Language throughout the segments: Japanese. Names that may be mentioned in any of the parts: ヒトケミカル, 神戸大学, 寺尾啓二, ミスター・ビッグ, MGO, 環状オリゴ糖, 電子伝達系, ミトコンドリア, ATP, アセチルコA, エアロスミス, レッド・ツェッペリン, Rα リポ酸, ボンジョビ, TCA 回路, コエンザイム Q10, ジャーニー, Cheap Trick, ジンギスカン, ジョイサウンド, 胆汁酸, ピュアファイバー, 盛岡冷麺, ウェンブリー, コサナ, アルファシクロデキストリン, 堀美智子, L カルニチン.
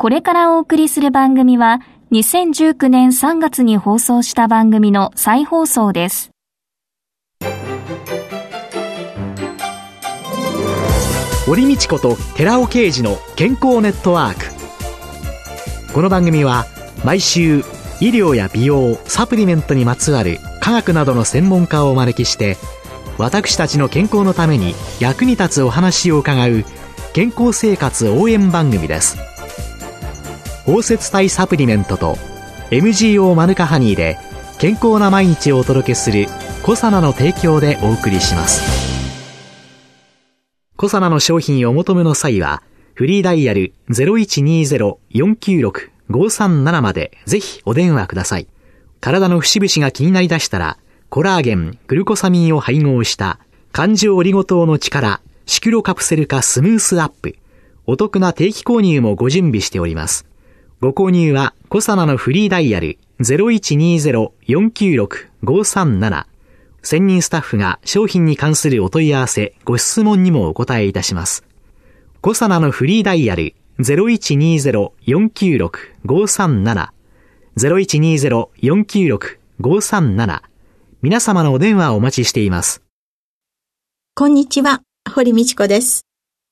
これからお送りする番組は2019年3月に放送した番組の再放送です。堀美智子と寺尾啓二の健康ネットワーク。この番組は毎週医療や美容、サプリメントにまつわる科学などの専門家をお招きして、私たちの健康のために役に立つお話を伺う健康生活応援番組です。包摂体サプリメントと MGO マヌカハニーで健康な毎日をお届けするコサナの提供でお送りします。コサナの商品をお求めの際はフリーダイヤル 0120-496-537 までぜひお電話ください。体の節々が気になりだしたら、コラーゲン、グルコサミンを配合した環状オリゴ糖の力シクロカプセル化スムースアップ、お得な定期購入もご準備しております。ご購入はコサナのフリーダイヤル 0120-496-537、専任スタッフが商品に関するお問い合わせ、ご質問にもお答えいたします。コサナのフリーダイヤル 0120-496-537 0120-496-537、 皆様のお電話をお待ちしています。こんにちは、堀美智子です。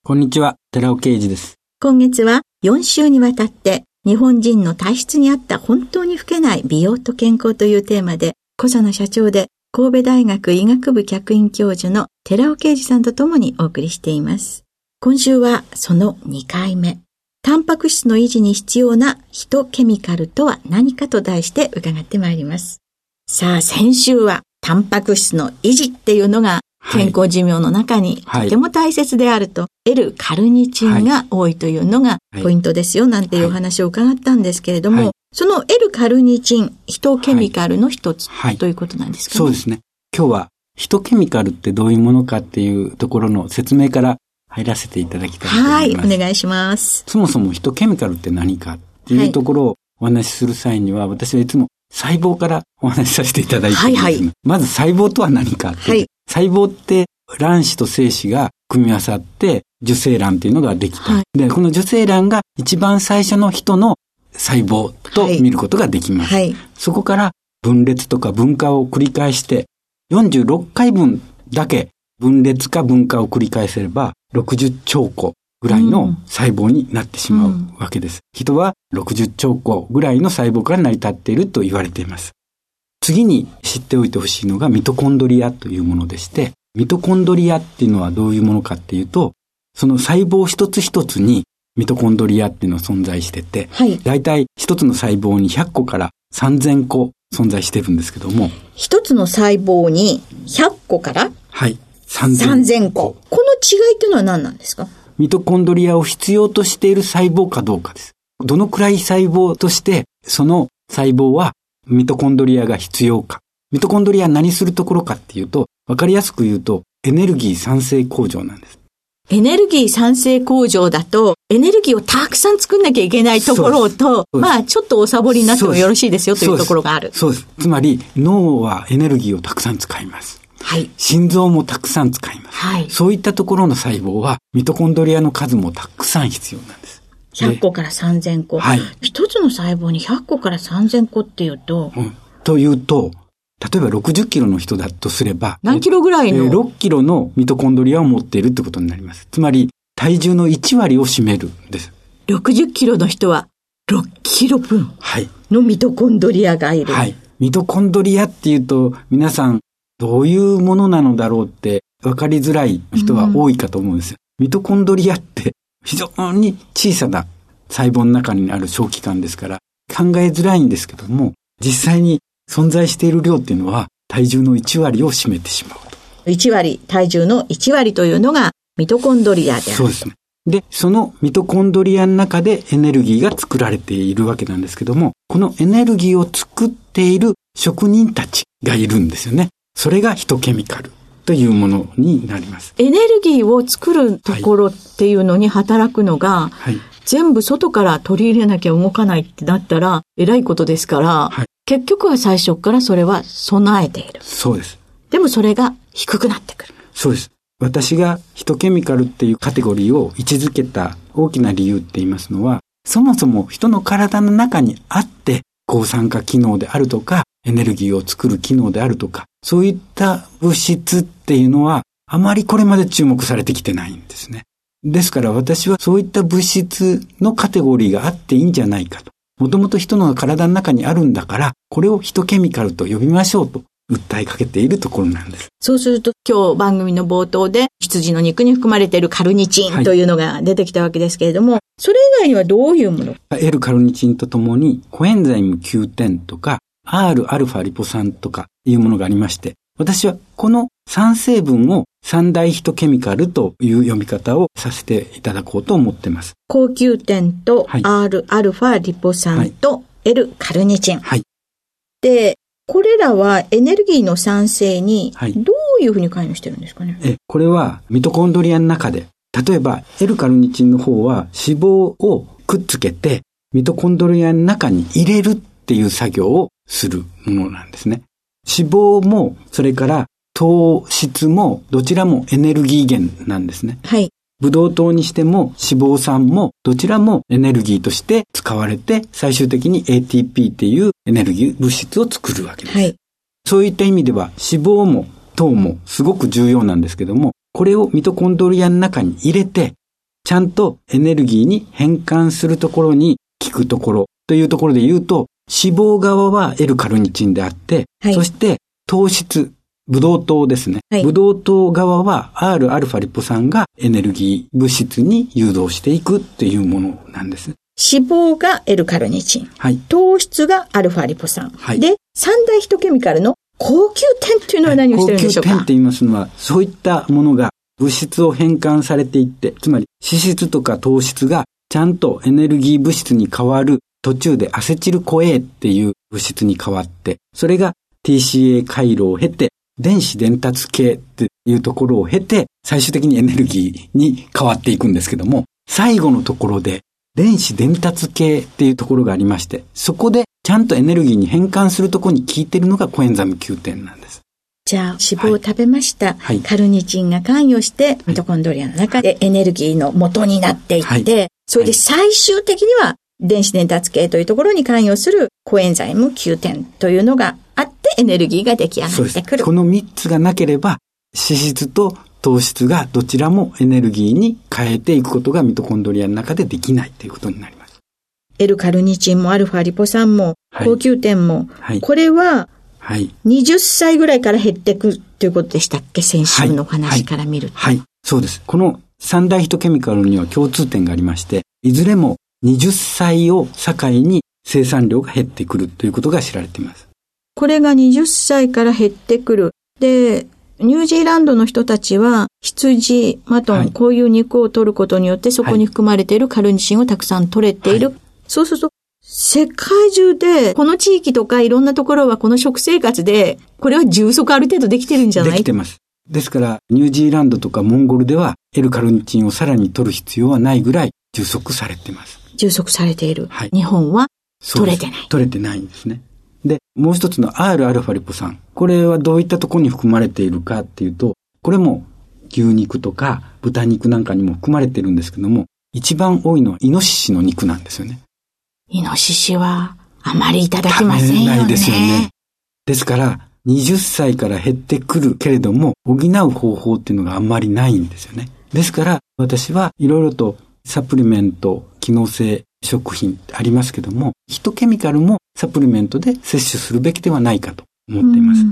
こんにちは、寺尾啓二です。今月は4週にわたって日本人の体質に合った本当に老けない美容と健康というテーマで、コサナ社長で神戸大学医学部客員教授の寺尾啓二さんとともにお送りしています。今週はその2回目、タンパク質の維持に必要なヒトケミカルとは何かと題して伺ってまいります。さあ、先週はタンパク質の維持っていうのが健康寿命の中にとても大切であると、L カルニチンが多いというのがポイントですよなんていうお話を伺ったんですけれども、その L カルニチン、ヒトケミカルの一つ、ということなんですかね。そうですね。今日はヒトケミカルってどういうものかっていうところの説明から入らせていただきたいと思います。はい、お願いします。そもそもヒトケミカルって何かっていうところをお話しする際には、私はいつも細胞からお話しさせていただいています。まず細胞とは何かって、細胞って卵子と精子が組み合わさって受精卵っていうのができた。で、この受精卵が一番最初の人の細胞と見ることができます。そこから分裂とか分化を繰り返して46回分だけ分裂か分化を繰り返せれば60兆個ぐらいの細胞になってしまうわけです。人は60兆個ぐらいの細胞から成り立っていると言われています。次に知っておいてほしいのがミトコンドリアというものでして、ミトコンドリアっていうのはどういうものかっていうと、その細胞一つ一つにミトコンドリアっていうのは存在してて、だいたい一つの細胞に100個から3000個存在してるんですけども。一つの細胞に100個から3000個。この違いっていうのは何なんですか？ミトコンドリアを必要としている細胞かどうかです。どのくらい細胞として、その細胞はミトコンドリアが必要か。ミトコンドリア何するところかっていうと、わかりやすく言うと、エネルギー産生工場なんです。エネルギー産生工場だと、エネルギーをたくさん作んなきゃいけないところと、ちょっとおサボりになってもよろしいですよというところがある。つまり、脳はエネルギーをたくさん使います。心臓もたくさん使います。そういったところの細胞は、ミトコンドリアの数もたくさん必要なんです。100個から3000個。一つの細胞に100個から3000個っていうと、例えば60キロの人だとすれば、何キロぐらいの6キロのミトコンドリアを持っているってことになります。つまり、体重の1割を占めるんです。60キロの人は6キロ分のミトコンドリアがいる。ミトコンドリアっていうと、皆さんどういうものなのだろうって分かりづらい人は多いかと思うんですよ。ミトコンドリアって非常に小さな細胞の中にある小器官ですから考えづらいんですけども、実際に存在している量っていうのは体重の1割を占めてしまうと。体重の1割というのがミトコンドリアである。そうですね。で、そのミトコンドリアの中でエネルギーが作られているわけなんですけども、このエネルギーを作っている職人たちがいるんですよね。それがヒトケミカルというものになります。エネルギーを作るところっていうのに働くのが、全部外から取り入れなきゃ動かないってなったら、えらいことですから、結局は最初からそれは備えている。そうです。でもそれが低くなってくる。そうです。私がヒトケミカルっていうカテゴリーを位置づけた大きな理由って言いますのは、そもそも人の体の中にあって抗酸化機能であるとかエネルギーを作る機能であるとか、そういった物質っていうのはあまりこれまで注目されてきてないんですね。ですから私はそういった物質のカテゴリーがあっていいんじゃないかと。もともと人の体の中にあるんだから、これをヒトケミカルと呼びましょうと訴えかけているところなんです。そうすると今日番組の冒頭で羊の肉に含まれているカルニチンというのが出てきたわけですけれども、はい、それ以外にはどういうもの？ L カルニチンとともにコエンザイム Q10 とか Rα リポ酸とかいうものがありまして、私はこの3成分を三大ヒトケミカルという呼び方をさせていただこうと思っています。CoQ10と Rα リポ酸と L カルニチン。はい。で、これらはエネルギーの産生にどういうふうに関与してるんですかね。はい、これはミトコンドリアの中で、例えば L カルニチンの方は脂肪をくっつけてミトコンドリアの中に入れるっていう作業をするものなんですね。脂肪もそれから糖質もどちらもエネルギー源なんですね。はい。ブドウ糖にしても脂肪酸もどちらもエネルギーとして使われて、最終的に ATP っていうエネルギー物質を作るわけです。はい。そういった意味では脂肪も糖もすごく重要なんですけども、これをミトコンドリアの中に入れて、ちゃんとエネルギーに変換するところに効くところというところで言うと、脂肪側は L カルニチンであって、はい、そして糖質、ブドウ糖ですね。はい、ブドウ糖側は Rα リポ酸がエネルギー物質に誘導していくっていうものなんです。脂肪が L カルニチン。はい、糖質が α リポ酸。はい、で、三大ヒトケミカルのCoQ10っていうのは何をしてるんでしょうか？CoQ10って言いますのは、そういったものが物質を変換されていって、つまり脂質とか糖質がちゃんとエネルギー物質に変わる途中でアセチルコAっていう物質に変わって、それが TCA 回路を経て、電子伝達系っていうところを経て、最終的にエネルギーに変わっていくんですけども、最後のところで電子伝達系っていうところがありまして、そこでちゃんとエネルギーに変換するところに効いているのがコエンザム Q10 なんです。じゃあ、脂肪を食べました。はい、カルニチンが関与して、ミトコンドリアの中でエネルギーの元になっていって、はい、それで最終的には電子伝達系というところに関与するコエンザイム Q10 というのがあってエネルギーが出来上がってくる。この3つがなければ脂質と糖質がどちらもエネルギーに変えていくことがミトコンドリアの中でできないということになります。L カルニチンも α リポ酸も CoQ10 も、はい、これは20歳ぐらいから減っていくということでしたっけ、先週のお話から見ると。はい、はいはい、そうです。この三大ヒトケミカルには共通点がありまして、いずれも20歳を境に生産量が減ってくるということが知られています。これが20歳から減ってくる。で、ニュージーランドの人たちは羊、マトン、はい、こういう肉を取ることによってそこに含まれているカルニチンをたくさん取れている。はい、そうすると、世界中でこの地域とかいろんなところはこの食生活で、これは充足ある程度できてるんじゃない？できてます。ですから、ニュージーランドとかモンゴルでは L カルニチンをさらに取る必要はないぐらい充足されてます。充足されている。はい、日本は取れてない。取れてないんですね。で、もう一つの Rα リポ酸。これはどういったところに含まれているかっていうと、これも牛肉とか豚肉なんかにも含まれているんですけども、一番多いのはイノシシの肉なんですよね。イノシシはあまりいただきませんよね。ないですよね。ですから、20歳から減ってくるけれども、補う方法っていうのがあんまりないんですよね。ですから、私はいろいろとサプリメント、機能性、食品ってありますけども、ヒトケミカルもサプリメントで摂取するべきではないかと思っています。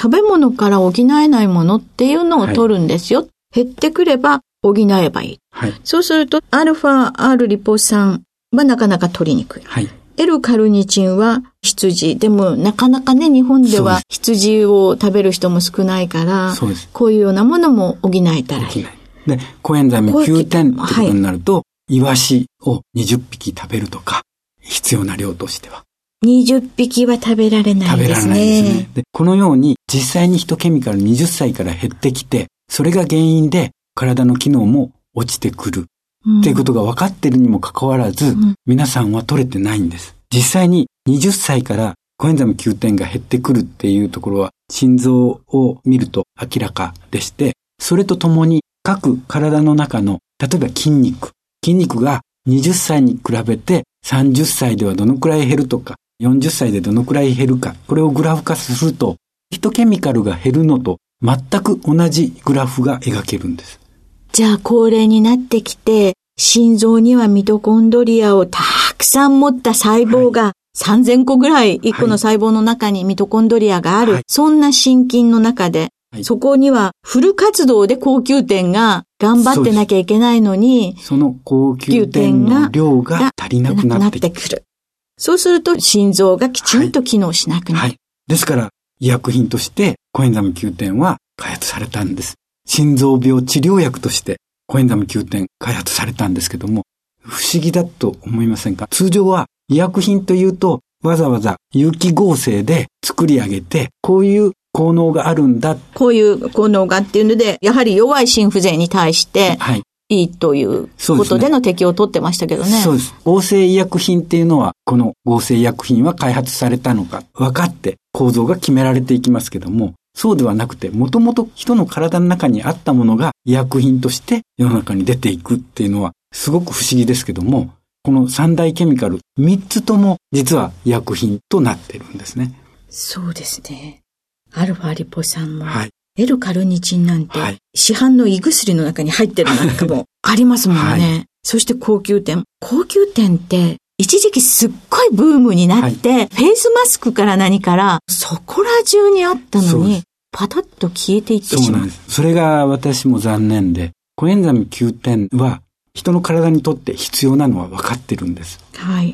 食べ物から補えないものっていうのを取るんですよ。はい、減ってくれば補えばいい。はい、そうすると、αR リポ酸はなかなか取りにくい。はい、L カルニチンは羊。でもなかなかね、日本では羊を食べる人も少ないから、こういうようなものも補えたらいい。で、コエンザイム Q10 ってことになると、はい、イワシを20匹食べるとか、必要な量としては。20匹は食べられないですね。食べられないですね。で、このように実際にヒトケミカル20歳から減ってきて、それが原因で体の機能も落ちてくるっていうことが分かってるにもかかわらず、皆さんは取れてないんです。実際に20歳からコエンザム Q10 が減ってくるっていうところは、心臓を見ると明らかでして、それとともに各体の中の、例えば筋肉が20歳に比べて30歳ではどのくらい減るとか、40歳でどのくらい減るか、これをグラフ化すると、ヒトケミカルが減るのと全く同じグラフが描けるんです。じゃあ高齢になってきて、心臓にはミトコンドリアをたくさん持った細胞が、3000個ぐらい1個の細胞の中にミトコンドリアがある、そんな心筋の中で、そこにはフル活動で高級点が頑張ってなきゃいけないのに、その高級点の量が足りなくなってくる。そうすると心臓がきちんと機能しなくなる。ですから医薬品としてコエンザム Q10 は開発されたんです。心臓病治療薬としてコエンザム Q10 開発されたんですけども、不思議だと思いませんか？通常は医薬品というとわざわざ有機合成で作り上げて、こういう効能があるんだ、こういう効能がっていうので、やはり弱い心不全に対していいということでの適用を取ってましたけどね。そうです。合成医薬品っていうのは、この合成医薬品は開発されたのか分かって構造が決められていきますけども、そうではなくて、もともと人の体の中にあったものが医薬品として世の中に出ていくっていうのはすごく不思議ですけども、この三大ケミカル、3つとも実は医薬品となっているんですね。そうですね。アルファリポ酸も、L カルニチンなんて、市販の胃薬の中に入ってるなんかもありますもんね。そして高級店。高級店って一時期すっごいブームになって、フェイスマスクから何からそこら中にあったのにパタッと消えていってしまう。そうなんです。それが私も残念で、コエンザム Q10 は人の体にとって必要なのは分かってるんです。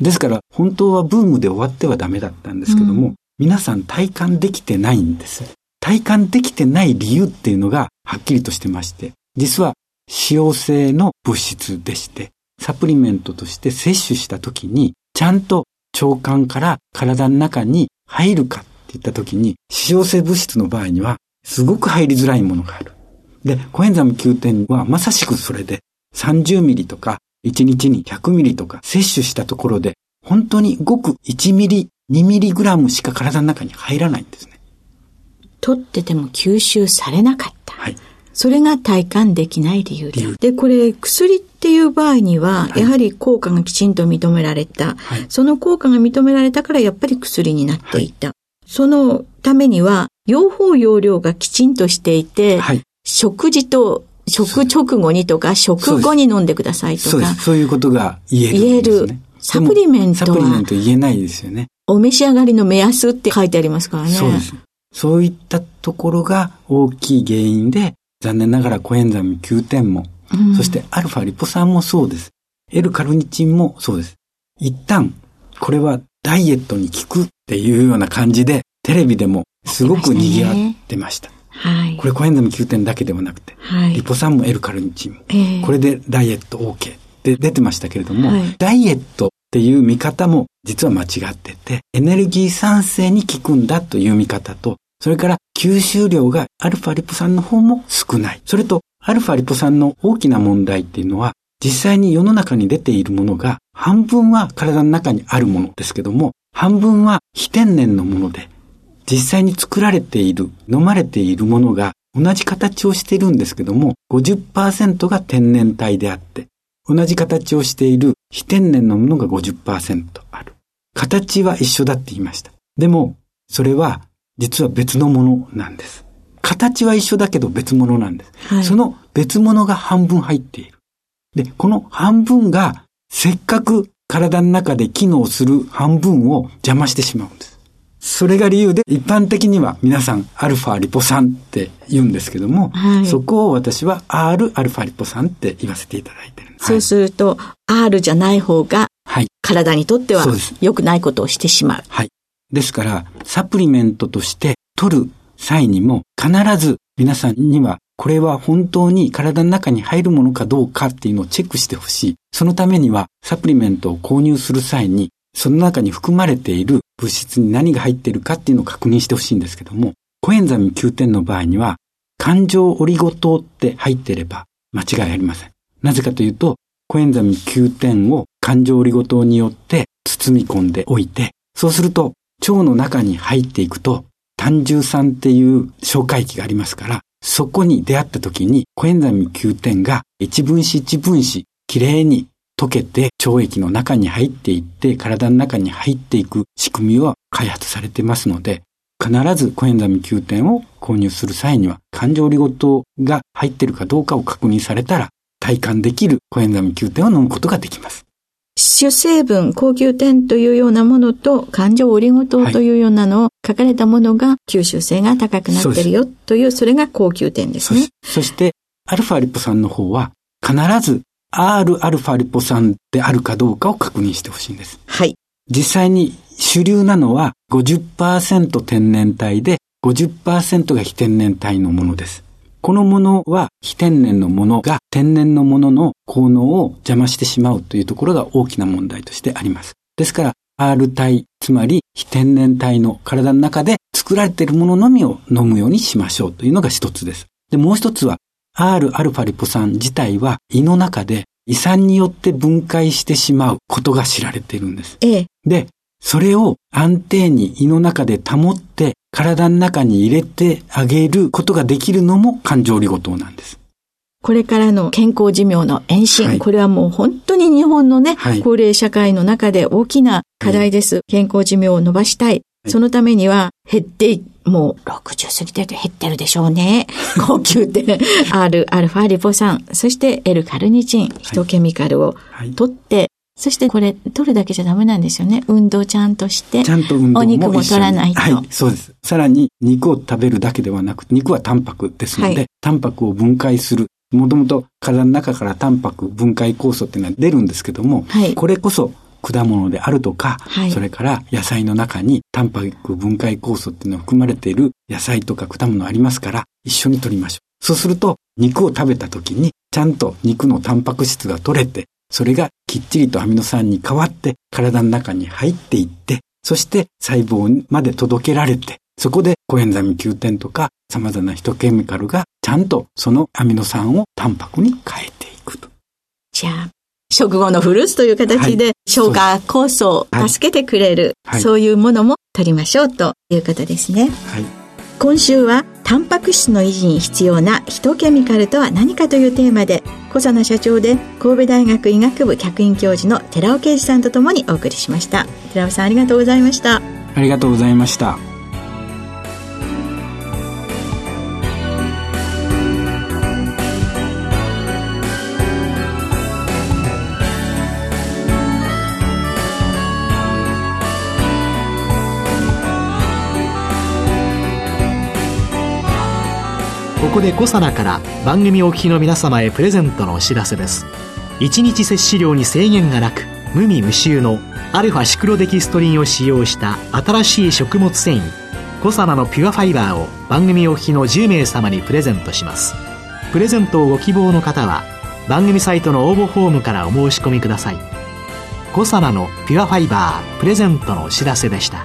ですから本当はブームで終わってはダメだったんですけども、皆さん体感できてないんです。体感できてない理由っていうのがはっきりとしてまして、実は使用性の物質でして、サプリメントとして摂取したときに、ちゃんと腸管から体の中に入るかっていったときに、使用性物質の場合にはすごく入りづらいものがある。で、コエンザム Q10 はまさしくそれで、30ミリとか1日に100ミリとか摂取したところで、本当にごく1ミリ、2ミリグラムしか体の中に入らないんですね。取ってても吸収されなかった。それが体感できない理由で。で、これ薬っていう場合には、やはり効果がきちんと認められた。その効果が認められたからやっぱり薬になっていた。そのためには、用法用量がきちんとしていて、食事と食直後にとか、食後に飲んでくださいとか。そういうことが言えるんですね。サプリメントは。サプリメント言えないですよね。お召し上がりの目安って書いてありますからね。そうです。そういったところが大きい原因で、残念ながらコエンザム Q10 も、そしてアルファリポ酸もそうです。L カルニチンもそうです。一旦、これはダイエットに効くっていうような感じで、テレビでもすごく賑わってました。これコエンザム Q10 だけではなくて、リポ酸も L カルニチンも、これでダイエット OK って出てましたけれども、ダイエットっていう見方も実は間違ってて、エネルギー産生に効くんだという見方と、それから吸収量がアルファリポ酸の方も少ない。それとアルファリポ酸の大きな問題っていうのは、実際に世の中に出ているものが半分は体の中にあるものですけども、半分は非天然のもので、実際に作られている、飲まれているものが同じ形をしているんですけども、50% が天然体であって、同じ形をしている非天然のものが 50% ある。形は一緒だって言いました。でも、それは実は別のものなんです。形は一緒だけど別物なんです。その別物が半分入っている。で、この半分がせっかく体の中で機能する半分を邪魔してしまうんです。それが理由で、一般的には皆さんアルファリポ酸って言うんですけども、そこを私は R アルファリポ酸って言わせていただいてるんです。そうすると R じゃない方が体にとっては良くないことをしてしまう。ですからサプリメントとして取る際にも、必ず皆さんにはこれは本当に体の中に入るものかどうかっていうのをチェックしてほしい。そのためにはサプリメントを購入する際に、その中に含まれている物質に何が入っているかっていうのを確認してほしいんですけども、コエンザム Q10 の場合には、環状オリゴ糖って入っていれば間違いありません。なぜかというと、コエンザム Q10 を環状オリゴ糖によって包み込んでおいて、そうすると腸の中に入っていくと、胆汁酸っていう消化液がありますから、そこに出会った時にコエンザム Q10 が一分子一分子きれいに溶けて腸液の中に入っていって体の中に入っていく仕組みは開発されてますので、必ずコエンザミ Q10 を購入する際には環状オリゴ糖が入っているかどうかを確認されたら体感できるコエンザミ Q10 を飲むことができます。主成分、抗 Q10 というようなものと環状オリゴ糖というようなのを書かれたものが吸収性が高くなってるよという、それが抗 Q10 ですね。そしてアルファリポ酸の方は必ず R アルファリポ酸であるかどうかを確認してほしいんです。はい。実際に主流なのは 50% 天然体で 50% が非天然体のものです。このものは非天然のものが天然のものの効能を邪魔してしまうというところが大きな問題としてあります。ですから R 体、つまり非天然体の体の中で作られているもののみを飲むようにしましょうというのが一つです。で、もう一つは Rα リポ酸自体は胃の中で胃酸によって分解してしまうことが知られているんです。で、それを安定に胃の中で保って体の中に入れてあげることができるのも環状オリゴ糖なんです。これからの健康寿命の延伸、はい、これはもう本当に日本のね、はい、高齢社会の中で大きな課題です。はい、健康寿命を伸ばしたい。そのためには減って、もう60過ぎて減ってるでしょうね。高級で Rα リポ酸、そして L カルニチン、ヒトケミカルを取って、はいはい、そしてこれ取るだけじゃダメなんですよね。運動ちゃんとして、ちゃんと運動も一緒に、お肉も取らないと。はい、そうです。さらに肉を食べるだけではなく、肉はタンパクですので、はい、タンパクを分解する。もともと体の中からタンパク分解酵素っていうのは出るんですけども、はい、これこそ果物であるとか、はい、それから野菜の中にタンパク分解酵素っていうのが含まれている野菜とか果物ありますから一緒に摂りましょう。そうすると肉を食べた時にちゃんと肉のタンパク質が摂れて、それがきっちりとアミノ酸に変わって体の中に入っていって、そして細胞まで届けられて、そこでコエンザミ Q10 とか様々なヒトケミカルがちゃんとそのアミノ酸をタンパクに変えていくと。じゃあ、食後のフルーツという形で消化酵素を助けてくれる、はい、そういうものも取りましょうということですね。はい、今週はタンパク質の維持に必要なヒトケミカルとは何かというテーマで、小佐奈社長で神戸大学医学部客員教授の寺尾啓二さんとともにお送りしました。寺尾さん、ありがとうございました。ありがとうございました。ここでコサナから番組お聞きの皆様へプレゼントのお知らせです。1日摂取量に制限がなく無味無臭のアルファシクロデキストリンを使用した新しい食物繊維コサナのピュアファイバーを番組お聞きの10名様にプレゼントします。プレゼントをご希望の方は番組サイトの応募フォームからお申し込みください。コサナのピュアファイバープレゼントのお知らせでした。